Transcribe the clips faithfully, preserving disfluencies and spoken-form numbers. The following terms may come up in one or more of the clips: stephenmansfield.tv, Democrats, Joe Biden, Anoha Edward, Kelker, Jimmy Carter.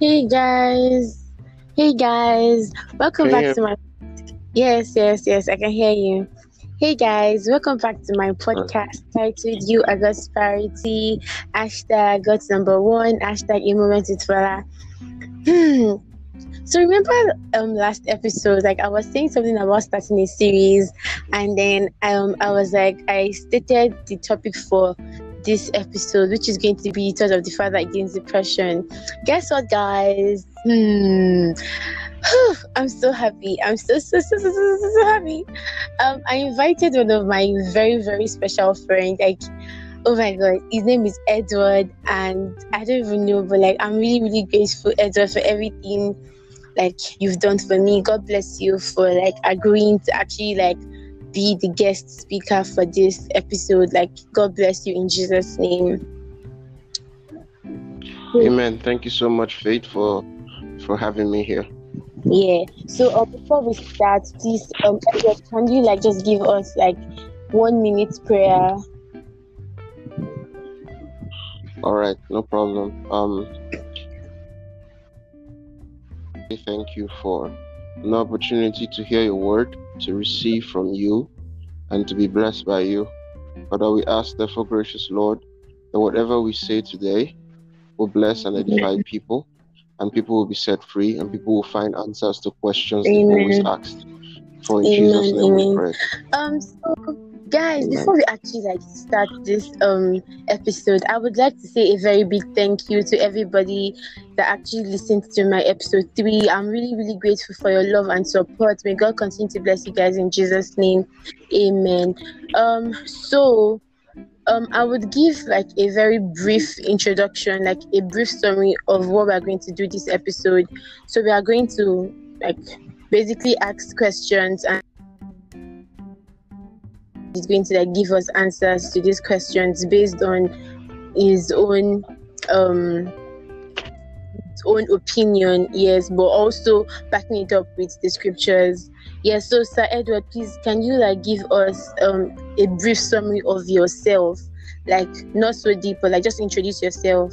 Hey guys, hey guys, welcome back you? to my yes, yes, yes, I can hear you. Hey guys, welcome back to my podcast titled "You Are God's Priority." Hashtag God's number one. Hashtag a moment with Fela. Hmm. So remember um last episode, like I was saying something about starting a series, and then um I was like I stated the topic for this episode, which is going to be Thoughts of the Father Against Depression. Guess what, guys? Hmm. I'm so happy. I'm so so so so so, so happy. Um, I invited one of my very very special friends. Like, oh my God, his name is Edward, and I don't even know, but like I'm really really grateful, Edward, for everything like you've done for me. God bless you for like agreeing to actually like be the guest speaker for this episode. Like, God bless you in Jesus' name. Amen. Thank you so much, Faith, for for having me here. Yeah. So uh, before we start, please, um, can you like just give us like one minute prayer? All right, no problem. Um, thank you for an opportunity to hear your word, to receive from you, and to be blessed by you. Father, we ask, therefore, gracious Lord, that whatever we say today will bless and edify people, and people will be set free, and people will find answers to questions Amen. They've always asked. For in Amen. Jesus' name Amen. We pray. Um, so, guys, Amen. Before we actually like start this um episode, I would like to say a very big thank you to everybody that actually listened to my episode three. I'm really, really grateful for your love and support. May God continue to bless you guys in Jesus' name. Amen. Um, so um, I would give like a very brief introduction, like a brief summary of what we're going to do this episode. So we are going to like basically ask questions, and he's going to like give us answers to these questions based on his own um his own opinion, yes, but also backing it up with the scriptures. Yes, so Sir Edward, please can you like give us um a brief summary of yourself, like not so deep, but like just introduce yourself.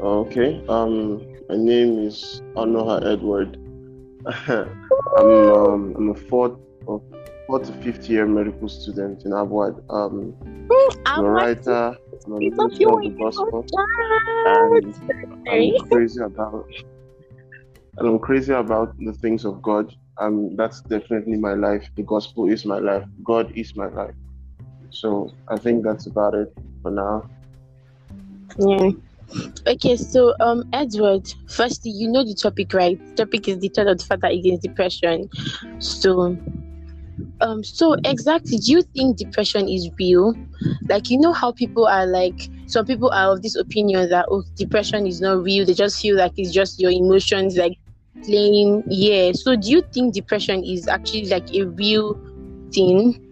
Okay. Um, my name is Anoha Edward. I'm um I'm a fourth of four to fifth year medical student in Abwad. Um, I'm a writer, I'm a minister of the gospel, and I'm crazy about and I'm crazy about the things of God. Um, that's definitely my life. The gospel is my life. God is my life. So I think that's about it for now. Yeah. Okay, so um, Edward, firstly, you know the topic, right? The topic is the Thoughts of the Father Against Depression. So, um, so exactly, do you think depression is real? Like, you know how people are like, some people are of this opinion that oh, depression is not real. They just feel like it's just your emotions like playing. Yeah. So, do you think depression is actually like a real thing?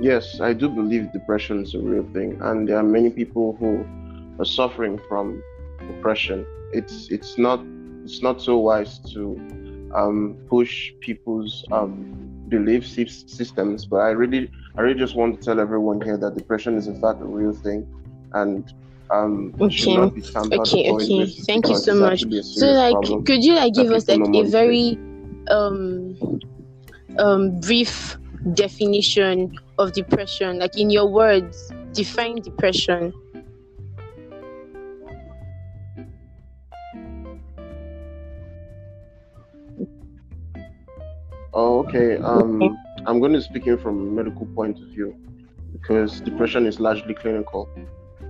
Yes, I do believe depression is a real thing, and there are many people who are suffering from depression. It's it's not it's not so wise to um, push people's um, belief systems, but I really I really just want to tell everyone here that depression is in fact a real thing, and um, okay. should not be tampered okay, with. Okay, okay, thank you so much. So, like, problem. Could you like give us like a very um um brief definition of depression, like in your words, define depression? Oh, okay. Um, okay. I'm going to speak in from a medical point of view because depression is largely clinical.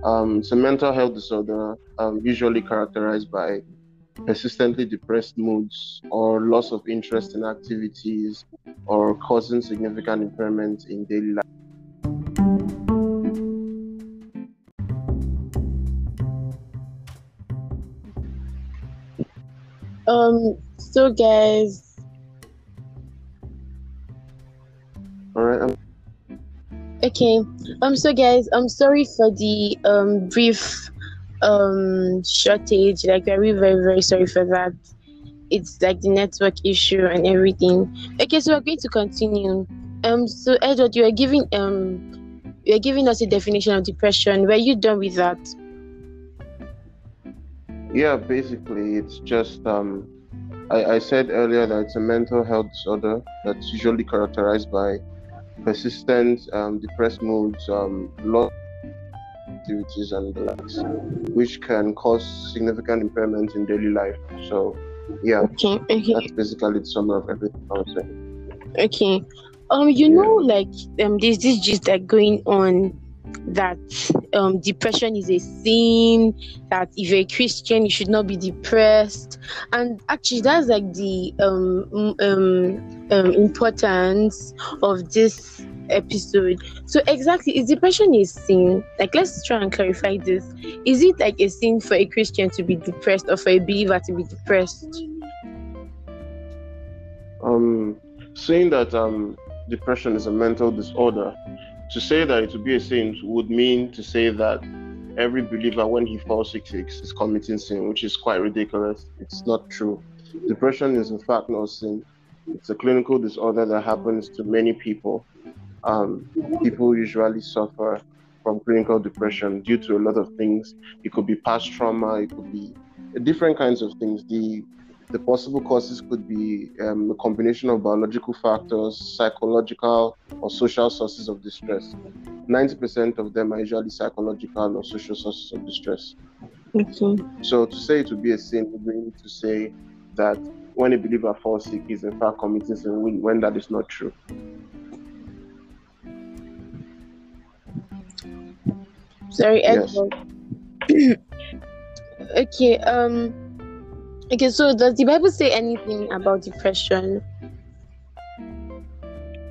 Um, it's a mental health disorder, um, usually characterized by persistently depressed moods or loss of interest in activities or causing significant impairment in daily life. Um, so guys. All right. I'm- okay. Um, so guys, I'm sorry for the um brief um shortage, like very very very sorry for that. It's like the network issue and everything. Okay, so we're going to continue. Um. So Edward, you are giving um, you are giving us a definition of depression. Were you done with that? Yeah, basically, it's just um, I, I said earlier that it's a mental health disorder that's usually characterized by persistent um, depressed moods, um, low activities, and the likes, which can cause significant impairments in daily life. So, yeah, okay, okay. That's basically the summary of everything I was saying. Okay, um, you yeah. know, like um, there's this gist that going on that um, depression is a sin, that if you're a Christian you should not be depressed, and actually that's like the um, um, um, importance of this episode. So exactly, is depression a sin? Like, let's try and clarify this. Is it like a sin for a Christian to be depressed, or for a believer to be depressed? Um, saying that um, depression is a mental disorder, to say that it would be a sin would mean to say that every believer, when he falls sick, is committing sin, which is quite ridiculous. It's not true. Depression is in fact not sin. It's a clinical disorder that happens to many people. Um, people usually suffer from clinical depression due to a lot of things. It could be past trauma. It could be different kinds of things. The the possible causes could be um, a combination of biological factors, psychological or social sources of distress. ninety percent of them are usually psychological or social sources of distress. Okay. So to say it would be a sin would mean to say that when a believer falls sick, he's in fact committing sin, when that is not true. Sorry, Edward. Yes. okay, um... Okay, so does the Bible say anything about depression?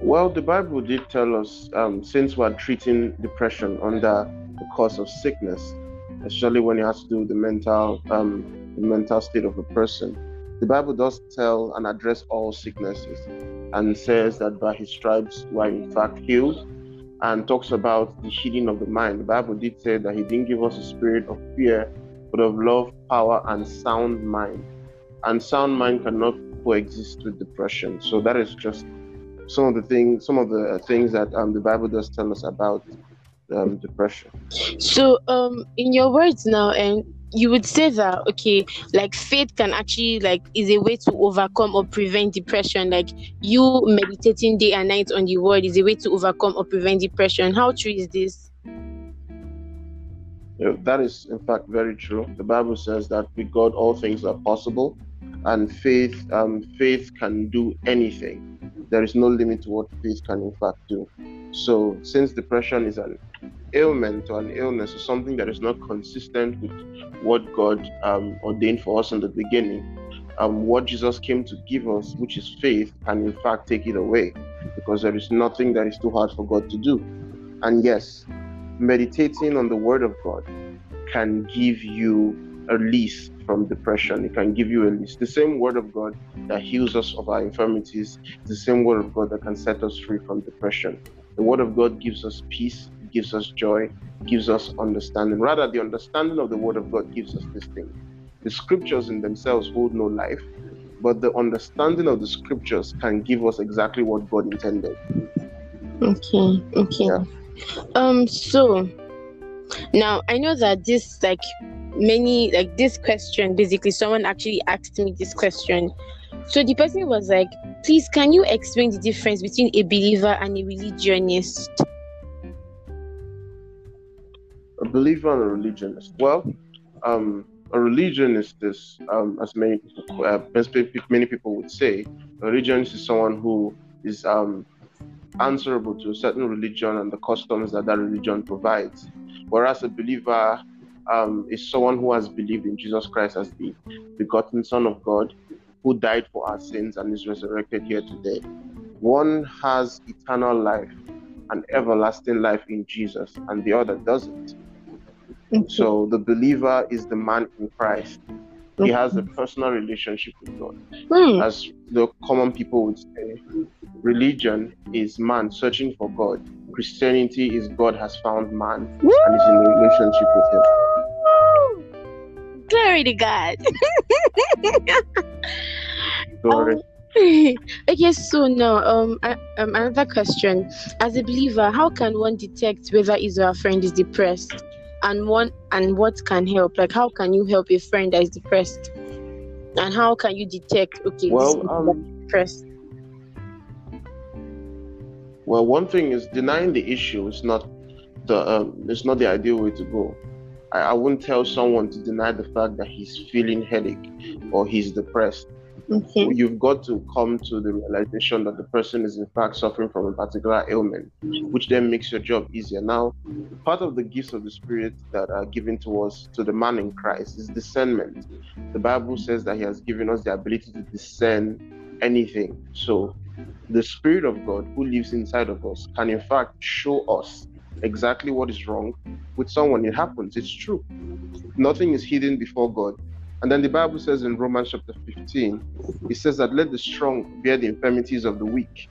Well, the Bible did tell us, um, since we're treating depression under the cause of sickness, especially when it has to do with the mental, um, the mental state of a person, the Bible does tell and address all sicknesses, and says that by his stripes we are in fact healed, and talks about the healing of the mind. The Bible did say that he didn't give us a spirit of fear, but of love, power, and sound mind. And sound mind cannot coexist with depression. So that is just some of the things, some of the things that um, the Bible does tell us about um, depression. So, um, in your words now, and you would say that okay, like faith can actually like is a way to overcome or prevent depression. Like you meditating day and night on the word is a way to overcome or prevent depression. How true is this? Yeah, that is in fact very true. The Bible says that with God all things are possible, and faith um, faith can do anything. There is no limit to what faith can in fact do. So since depression is an ailment or an illness or something that is not consistent with what God um, ordained for us in the beginning, um, what Jesus came to give us, which is faith, can in fact take it away, because there is nothing that is too hard for God to do. And yes, meditating on the word of God can give you a release from depression. It can give you a release. The same word of God that heals us of our infirmities, the same word of God that can set us free from depression. The word of God gives us peace, gives us joy, gives us understanding. Rather, the understanding of the word of God gives us this thing. The scriptures in themselves hold no life, but the understanding of the scriptures can give us exactly what God intended. Okay, okay. Yeah. Um, so now I know that this, like many, like this question, basically someone actually asked me this question. So the person was like, please, can you explain the difference between a believer and a religionist? A believer and a religionist. Well, um, a religionist is, um, as many, uh, many people would say, a religionist is someone who is, um, answerable to a certain religion and the customs that that religion provides, whereas a believer um, is someone who has believed in Jesus Christ as the begotten Son of God, who died for our sins and is resurrected here today. One has eternal life and everlasting life in Jesus, and the other doesn't. Mm-hmm. So the believer is the man in Christ. He has a personal relationship with God. Mm. As the common people would say, religion is man searching for God. Christianity is God has found man. Woo! And is in a relationship with him. Glory to God. Glory. Um, Okay, so now um, uh, um another question. As a believer, how can one detect whether his or her friend is depressed, and one and what can help? Like, how can you help a friend that is depressed, and how can you detect? Okay, well, this um, depressed. Well, one thing is denying the issue is not the um, it's not the ideal way to go. I, I wouldn't tell someone to deny the fact that he's feeling headache or he's depressed. Okay. You've got to come to the realization that the person is in fact suffering from a particular ailment, which then makes your job easier. Now, part of the gifts of the Spirit that are given to us, to the man in Christ, is discernment. The Bible says that He has given us the ability to discern anything. So the Spirit of God who lives inside of us can in fact show us exactly what is wrong with someone. It happens. It's true. Nothing is hidden before God. And then the Bible says in Romans chapter fifteen, it says that let the strong bear the infirmities of the weak.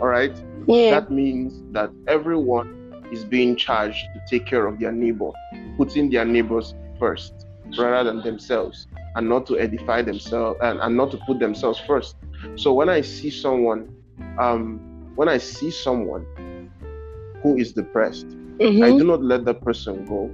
All right? Yeah. That means that everyone is being charged to take care of their neighbor, putting their neighbors first rather than themselves, and not to edify themselves and, and not to put themselves first. So when I see someone, um, when I see someone who is depressed, mm-hmm. I do not let that person go.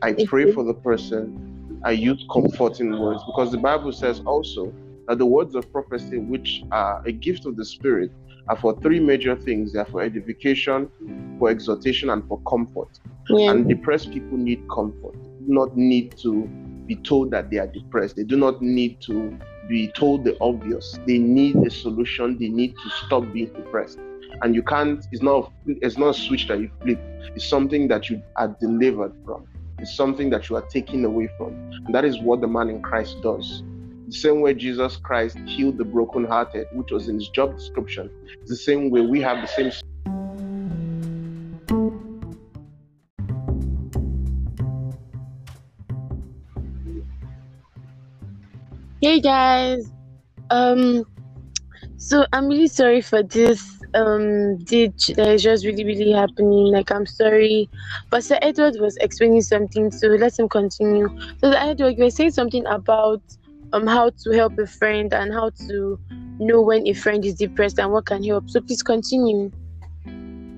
I pray mm-hmm. for the person. I use comforting words, because the Bible says also that the words of prophecy, which are a gift of the Spirit, are for three major things. They are for edification, for exhortation, and for comfort. Yeah. And depressed people need comfort. They do not need to be told that they are depressed. They do not need to be told the obvious. They need a solution. They need to stop being depressed. And you can't, it's not, it's not a switch that you flip. It's something that you are delivered from. It's something that you are taken away from. And that is what the man in Christ does. The same way Jesus Christ healed the brokenhearted, which was in His job description, it's the same way we have the same. Hey guys, um, so I'm really sorry for this. Um, did uh, just really, really happening. Like, I'm sorry, but Sir Edward was explaining something, so let him continue. So, Sir Edward, you were saying something about um how to help a friend and how to know when a friend is depressed and what can help. So, please continue.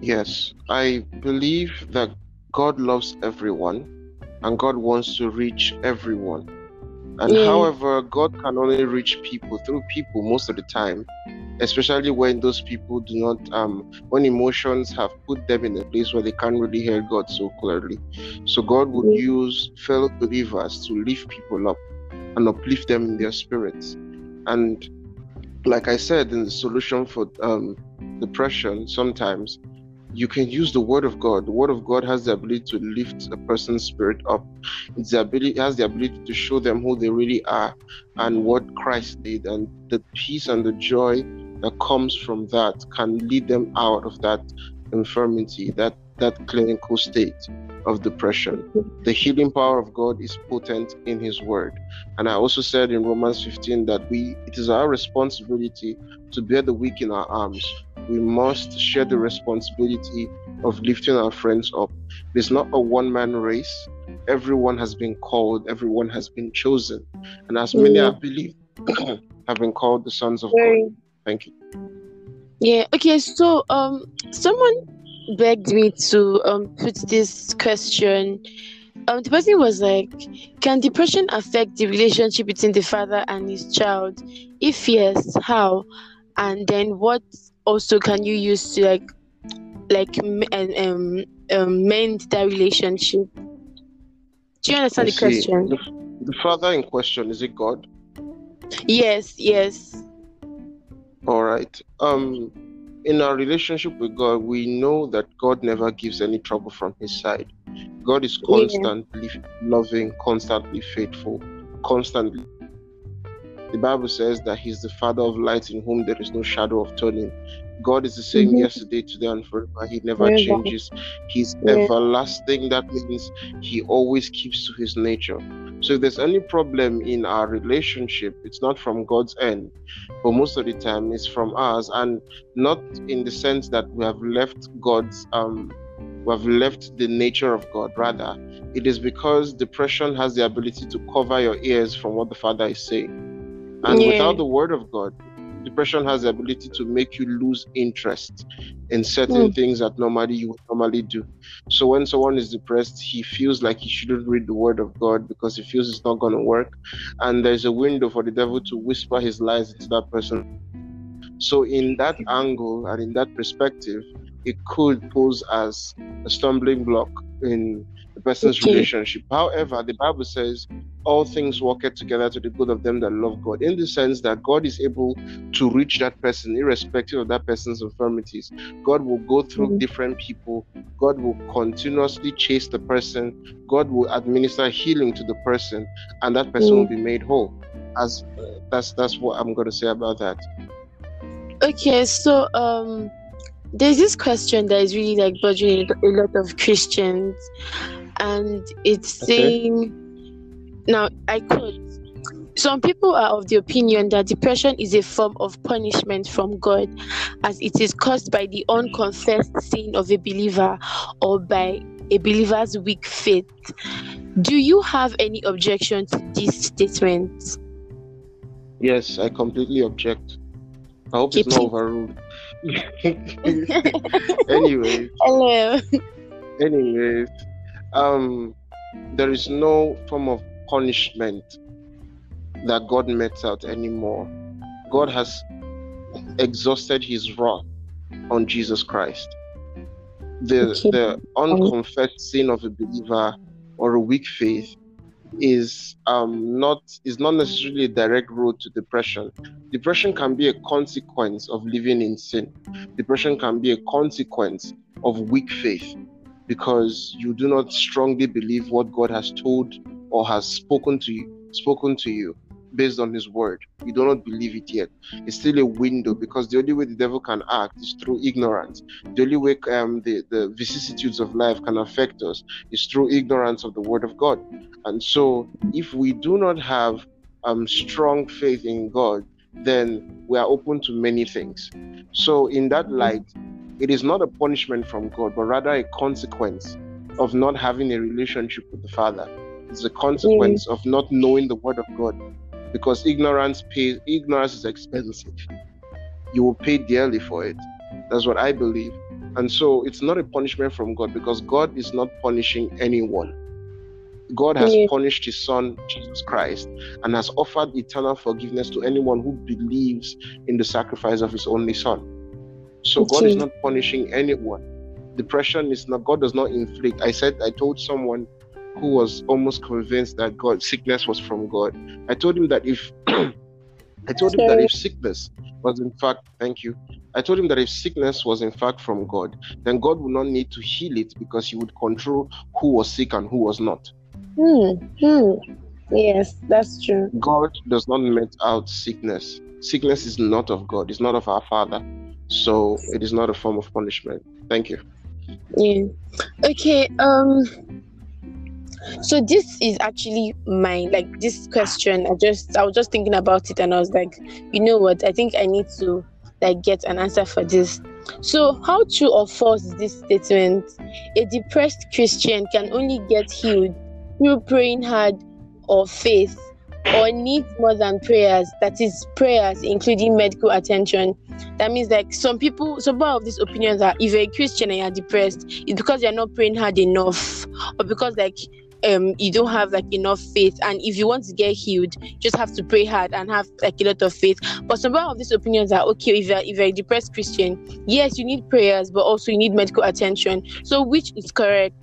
Yes, I believe that God loves everyone, and God wants to reach everyone. And yeah. However, God can only reach people through people most of the time, especially when those people do not, um, when emotions have put them in a place where they can't really hear God so clearly. So God would yeah. use fellow believers to lift people up and uplift them in their spirits. And like I said, in the solution for um, depression, sometimes you can use the Word of God. The Word of God has the ability to lift a person's spirit up. It's the ability, it has the ability to show them who they really are and what Christ did. And the peace and the joy that comes from that can lead them out of that infirmity, that, that clinical state of depression. The healing power of God is potent in His Word. And I also said in Romans fifteen that we it is our responsibility to bear the weak in our arms. We must share the responsibility of lifting our friends up. It's not a one-man race. Everyone has been called. Everyone has been chosen. And as many, mm. I believe, have been called the sons of yeah. God. Thank you. Yeah, okay, so um, someone begged me to um put this question. Um the person was like, can depression affect the relationship between the father and his child? If yes, how? And then what also can you use to like like um, um mend that relationship? Do you understand I the see. question? The, the father in question, is it God? Yes yes. All right. um In our relationship with God, we know that God never gives any trouble from His side. God is constantly yeah. loving, constantly faithful, constantly. The Bible says that He's the Father of lights, in whom there is no shadow of turning. God is the same mm-hmm. yesterday, today, and forever. He never yeah. changes. He's yeah. everlasting. That means He always keeps to His nature. So if there's any problem in our relationship, it's not from God's end, but most of the time it's from us, and not in the sense that we have left God's, um, we have left the nature of God. Rather, it is because depression has the ability to cover your ears from what the Father is saying. And yeah. without the Word of God, depression has the ability to make you lose interest in certain mm. things that normally you would normally do. So when someone is depressed, he feels like he shouldn't read the word of God because he feels it's not going to work. And there's a window for the devil to whisper his lies into that person. So in that angle and in that perspective, it could pose as a stumbling block in the person's okay. relationship. However, the Bible says, all things work together to the good of them that love God, in the sense that God is able to reach that person, irrespective of that person's infirmities. God will go through mm-hmm. different people. God will continuously chase the person. God will administer healing to the person, and that person mm-hmm. will be made whole. As uh, that's that's what I'm going to say about that. Okay, so um. there's this question that is really like bothering a lot of Christians, and it's saying, okay. now I quote, some people are of the opinion that depression is a form of punishment from God, as it is caused by the unconfessed sin of a believer or by a believer's weak faith. Do you have any objection to this statement? Yes, I completely object. I hope Keep it's not it. overruled. Anyways, hello. Anyways, um, there is no form of punishment that God metes out anymore. God has exhausted His wrath on Jesus Christ. The okay. the unconfessed sin of a believer or a weak faith is um not is not necessarily a direct road to depression. Depression can be a consequence of living in sin. Depression can be a consequence of weak faith, because you do not strongly believe what God has told or has spoken to you, spoken to you based on His word. You do not believe it yet. It's still a window, because the only way the devil can act is through ignorance. The only way um, the, the vicissitudes of life can affect us is through ignorance of the word of God. And so if we do not have um, strong faith in God, then we are open to many things. So in that light, it is not a punishment from God, but rather a consequence of not having a relationship with the Father. It's a consequence mm. of not knowing the word of God. Because ignorance pays, ignorance is expensive. You will pay dearly for it. That's what I believe. And so it's not a punishment from God, because God is not punishing anyone. God has yeah. punished His Son, Jesus Christ, and has offered eternal forgiveness to anyone who believes in the sacrifice of His only Son. So okay. God is not punishing anyone. Depression is not, God does not inflict. I said, I told someone who was almost convinced that God sickness was from God. I told him that if I told him that if sickness was in fact thank you. I told him that if sickness was in fact from God, then God would not need to heal it, because He would control who was sick and who was not. Mm, mm. Yes, that's true. God does not mete out sickness. Sickness is not of God, it's not of our Father. So it is not a form of punishment. Thank you. Yeah. Okay, um so this is actually my, like, this question, I just, I was just thinking about it, and I was like, you know what, I think I need to, like, get an answer for this. So, how true or false is this statement? A depressed Christian can only get healed through praying hard or faith, or needs more than prayers, that is, prayers including medical attention. That means, like, some people, some of these opinions are, if you're a Christian and you're depressed, it's because you're not praying hard enough, or because, like, Um, you don't have like enough faith, and if you want to get healed, you just have to pray hard and have like a lot of faith. But some of these opinions are okay. If you're if you're a depressed Christian, yes, you need prayers, but also you need medical attention. So which is correct,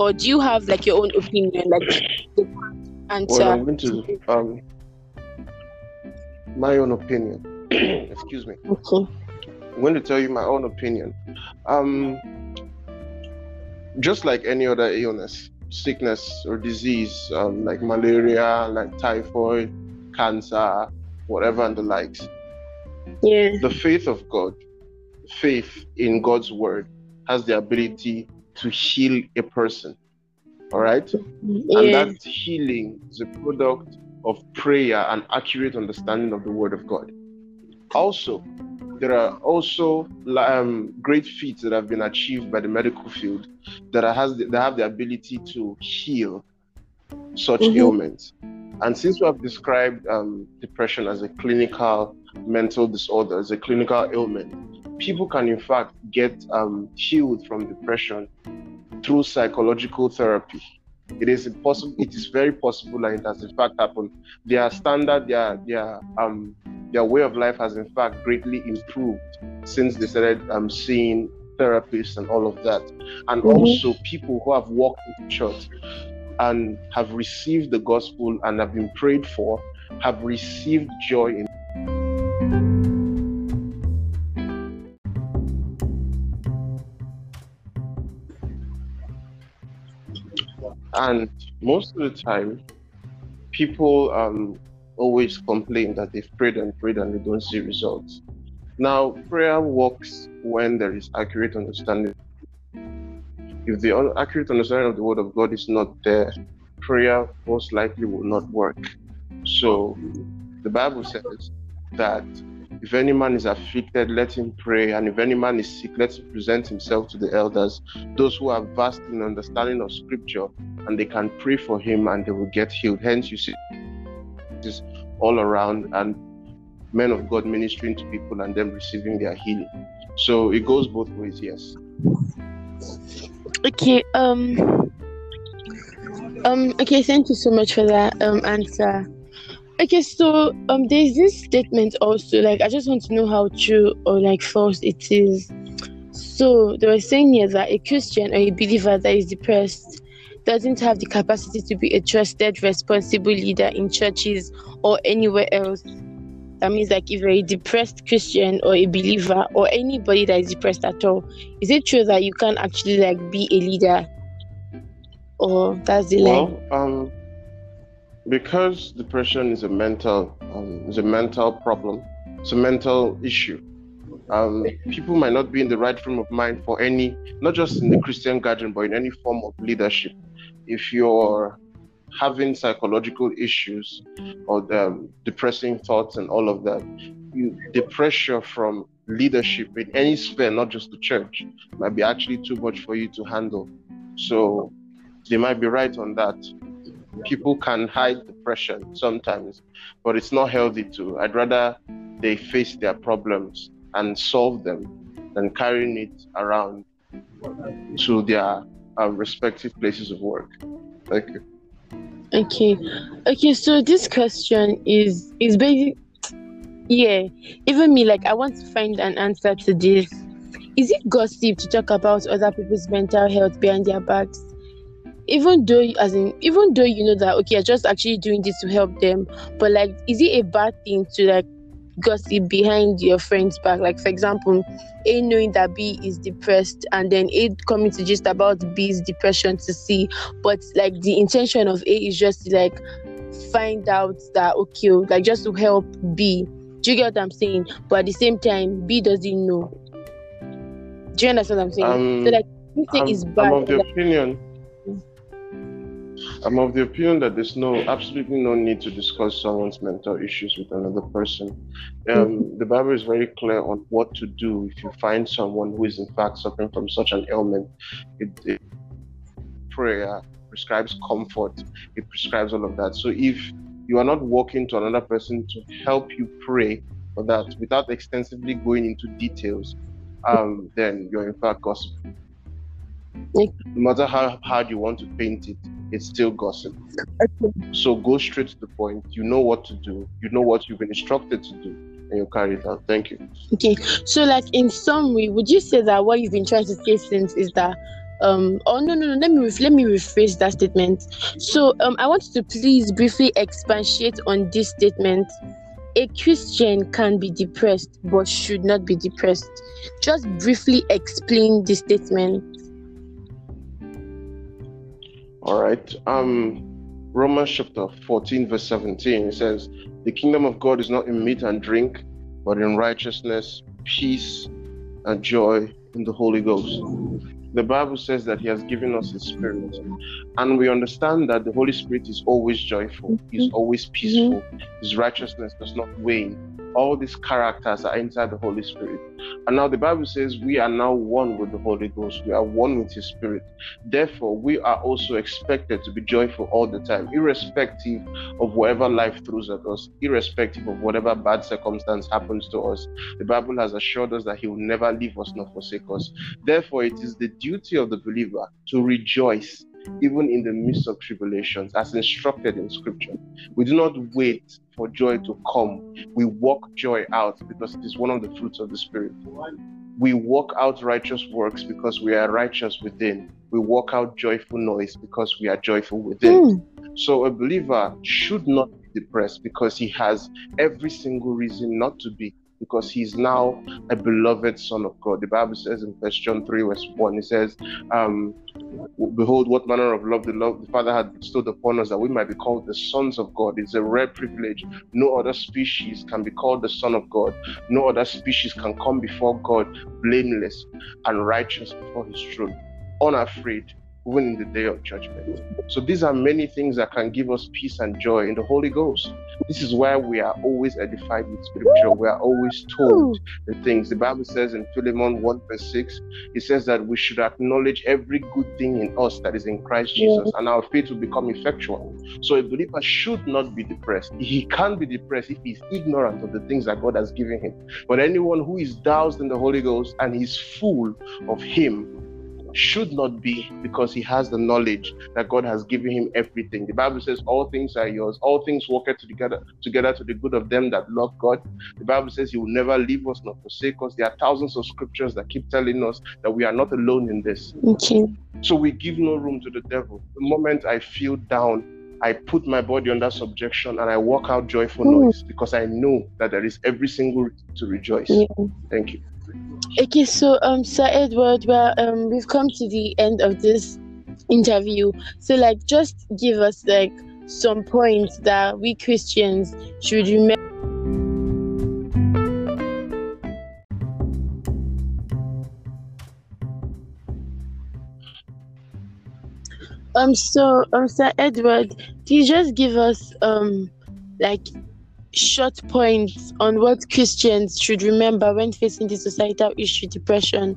or do you have like your own opinion? Like, answer. Well, I'm going to um, my own opinion. Excuse me. Okay. I'm going to tell you my own opinion. Um, just like any other illness, sickness or disease, um, like malaria, like typhoid, cancer, whatever, and the likes. Yeah. The faith of God, faith in God's word, has the ability to heal a person. All right? Yeah. And that healing is a product of prayer and accurate understanding of the word of God. Also, there are also um, great feats that have been achieved by the medical field that has the, that have the ability to heal such mm-hmm. ailments. And since we have described um, depression as a clinical mental disorder, as a clinical ailment, people can in fact get um, healed from depression through psychological therapy. It is possible. It is very possible, and it has in fact happened. Their standard, their their um their way of life has in fact greatly improved since they started um seeing therapists and all of that. And mm-hmm. also people who have walked into church and have received the gospel and have been prayed for have received joy in. And most of the time, people um, always complain that they've prayed and prayed and they don't see results. Now, prayer works when there is accurate understanding. If the accurate understanding of the Word of God is not there, prayer most likely will not work. So, the Bible says that if any man is afflicted, let him pray. And if any man is sick, let him present himself to the elders, those who are vast in understanding of Scripture, and they can pray for him and they will get healed. Hence, you see this all around, and men of God ministering to people and them receiving their healing. So it goes both ways, yes. Okay. Um. Um. Okay, thank you so much for that um answer. Okay, so um, there's this statement also, like, I just want to know how true or, like, false it is. So, they were saying here that a Christian or a believer that is depressed doesn't have the capacity to be a trusted, responsible leader in churches or anywhere else. That means, like, if you're a depressed Christian or a believer or anybody that is depressed at all, is it true that you can't actually, like, be a leader? Or that's the well, line? Um... Because depression is a mental, um, is a mental problem, it's a mental issue. Um, people might not be in the right frame of mind for any, not just in the Christian gathering, but in any form of leadership. If you're having psychological issues or um, depressing thoughts and all of that, you, the pressure from leadership in any sphere, not just the church, might be actually too much for you to handle. So they might be right on that. People can hide depression sometimes, but it's not healthy to. I'd rather they face their problems and solve them than carrying it around to their uh, respective places of work. Thank you. Okay. Okay, so this question is, is basically, yeah, even me, like, I want to find an answer to this. Is it gossip to talk about other people's mental health behind their backs? Even though, as in, even though you know that, okay, you're just actually doing this to help them, but, like, is it a bad thing to, like, gossip behind your friend's back? Like, for example, A knowing that B is depressed, and then A coming to just about B's depression to see, but, like, the intention of A is just to, like, find out that, okay, like, just to help B. Do you get what I'm saying? But at the same time, B doesn't know. Do you understand what I'm saying? Um, so, like, this thing I'm, is bad. I'm of the like, opinion. I'm of the opinion that there's no, absolutely no need to discuss someone's mental issues with another person. Um, the Bible is very clear on what to do if you find someone who is in fact suffering from such an ailment. It, it prayer prescribes comfort. It prescribes all of that. So if you are not walking to another person to help you pray for that without extensively going into details, um, then you're in fact gossiping. No matter how hard you want to paint it, it's still gossip. Okay. So go straight to the point. You know what to do. You know what you've been instructed to do, and you carry it out. Thank you. Okay. So, like, in summary, would you say that what you've been trying to say since is that? Um. Oh no no no. Let me ref- let me rephrase that statement. So um, I want you to please briefly expatiate on this statement. A Christian can be depressed, but should not be depressed. Just briefly explain this statement. All right. Um, Romans chapter fourteen, verse seventeen, it says, "The kingdom of God is not in meat and drink, but in righteousness, peace, and joy in the Holy Ghost." The Bible says that He has given us His Spirit, and we understand that the Holy Spirit is always joyful, He's always peaceful, His righteousness does not wane. all these characters are inside the Holy Spirit. And now the Bible says we are now one with the Holy Ghost. We are one with His Spirit. Therefore, we are also expected to be joyful all the time, irrespective of whatever life throws at us, irrespective of whatever bad circumstance happens to us. The Bible has assured us that He will never leave us nor forsake us. Therefore, it is the duty of the believer to rejoice even in the midst of tribulations, as instructed in Scripture. We do not wait for joy to come. We walk joy out because it is one of the fruits of the Spirit. We walk out righteous works because we are righteous within. We walk out joyful noise because we are joyful within. Mm. So a believer should not be depressed because he has every single reason not to be, because he's now a beloved son of God. The Bible says in First John three verse one, it says, um, behold what manner of love the, love the Father had bestowed upon us, that we might be called the sons of God. It's a rare privilege. No other species can be called the son of God. No other species can come before God blameless and righteous before His throne, unafraid, even in the day of judgment. So these are many things that can give us peace and joy in the Holy Ghost. This is why we are always edified with Scripture. We are always told the things. The Bible says in Philemon one verse six, it says that we should acknowledge every good thing in us that is in Christ Jesus, and our faith will become effectual. So a believer should not be depressed. He can't be depressed if he's ignorant of the things that God has given him. But anyone who is doused in the Holy Ghost and is full of Him should not be, because he has the knowledge that God has given him everything. The Bible says all things are yours, all things work together together to the good of them that love God. The Bible says He will never leave us nor forsake us. There are thousands of scriptures that keep telling us that we are not alone in this. Okay. So we give no room to the devil. The moment I feel down, I put my body under subjection and I walk out joyful mm. noise, because I know that there is every single reason to rejoice. Yeah. Thank you. Okay, so um, Sir Edward, well, um, we've come to the end of this interview. So, like, just give us like some points that we Christians should remember. Um, so, um, Sir Edward, can you just give us um, like, short points on what Christians should remember when facing the societal issue, depression?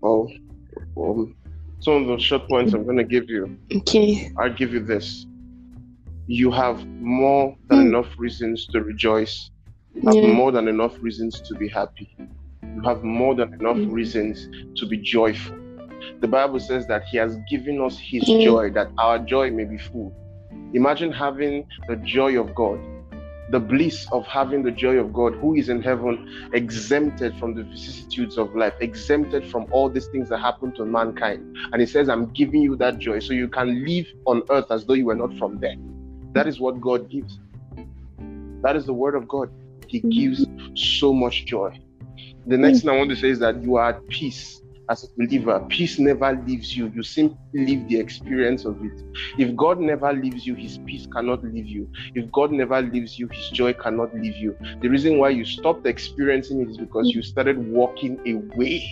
Well, um, some of the short points I'm going to give you. Okay. I'll give you this. You have more than mm. enough reasons to rejoice. You have yeah. more than enough reasons to be happy. You have more than enough mm. reasons to be joyful. The Bible says that He has given us His mm. joy, that our joy may be full. Imagine having the joy of God, the bliss of having the joy of God, who is in heaven, exempted from the vicissitudes of life, exempted from all these things that happen to mankind. And He says, I'm giving you that joy so you can live on earth as though you were not from there. That is what God gives. That is the word of God. He gives so much joy. The next thing I want to say is that you are at peace. As a believer, peace never leaves you. You simply live the experience of it. If God never leaves you, His peace cannot leave you. If God never leaves you, His joy cannot leave you. The reason why you stopped experiencing it is because you started walking away.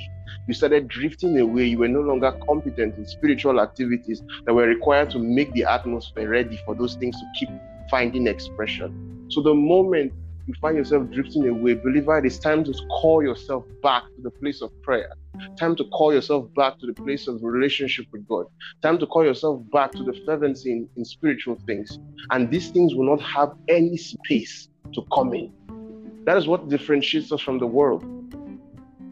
You started drifting away. You were no longer competent in spiritual activities that were required to make the atmosphere ready for those things to keep finding expression. So the moment you find yourself drifting away, believer, it is time to call yourself back to the place of prayer. Time to call yourself back to the place of relationship with God. Time to call yourself back to the fervency in, in spiritual things. And these things will not have any space to come in. That is what differentiates us from the world.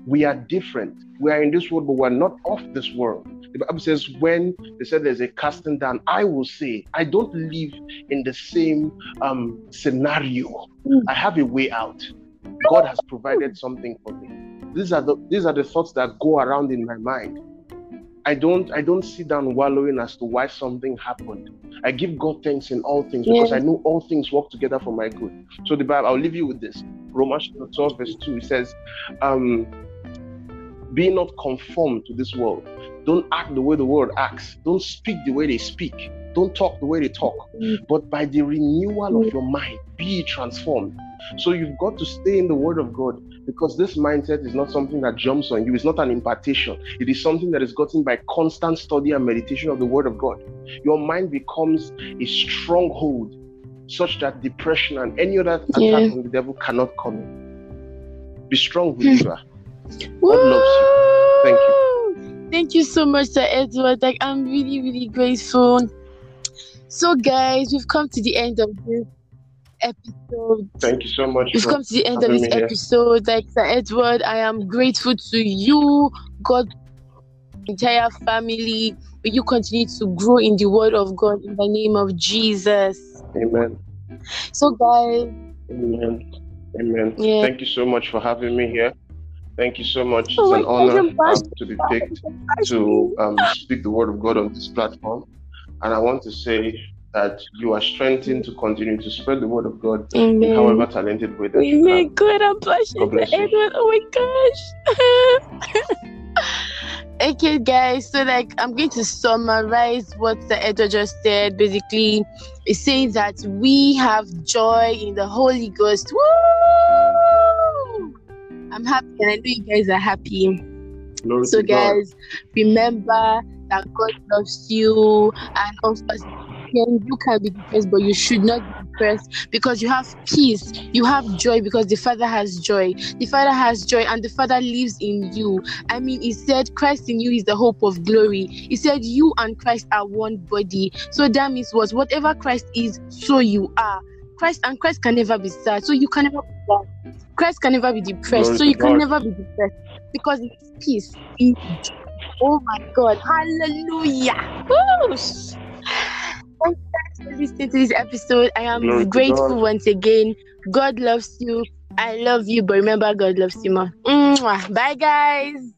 We are different. We are in this world, but we are not of this world. The Bible says, when they said there's a casting down, I will say, I don't live in the same um, scenario. I have a way out. God has provided something for me. These are the these are the thoughts that go around in my mind. I don't I don't sit down wallowing as to why something happened. I give God thanks in all things because yeah. I know all things work together for my good. So the Bible, I'll leave you with this. Romans twelve verse two, it says, um, be not conformed to this world. Don't act the way the world acts. Don't speak the way they speak. Don't talk the way they talk. Mm. But by the renewal of your mind, be transformed. So you've got to stay in the Word of God, because this mindset is not something that jumps on you. It's not an impartation. It is something that is gotten by constant study and meditation of the Word of God. Your mind becomes a stronghold such that depression and any other yeah. attack from the devil cannot come in. Be strong, believer. God loves you. Thank you. Thank you so much, Sir Edward. Like, I'm really, really grateful. So, guys, we've come to the end of this episode. Thank you so much. We've come to the end of this episode. Like, Sir Edward, I am grateful to you. God, entire family. May you continue to grow in the word of God in the name of Jesus. Amen. So, guys. Amen. Amen. Yeah. Thank you so much for having me here. Thank you so much. It's oh an honor gosh, um, to be picked to um, speak the word of God on this platform. And I want to say that you are strengthened to continue to spread the word of God Amen. in however talented way that Amen. you can. God, I'm blushing, bless you. Edward. Oh my gosh. Okay, guys. So, like, I'm going to summarize what the Edward just said. Basically, it's saying that we have joy in the Holy Ghost. Woo! I'm happy, and I know you guys are happy. Glory so, guys, God. remember that God loves you, and also you can be depressed, but you should not be depressed because you have peace, you have joy because the Father has joy. The Father has joy, and the Father lives in you. I mean, He said, "Christ in you is the hope of glory." He said, "You and Christ are one body." So that means what? Whatever Christ is, so you are. Christ and Christ can never be sad, so you can never be sad. Christ can never be depressed, Lord, so you can Lord. never be depressed because it's peace. It's joy. Oh my God! Hallelujah! Woo! Thank you guys for listening to this episode. I am Lord grateful once again. God loves you. I love you, but remember, God loves you more. Mwah. Bye, guys.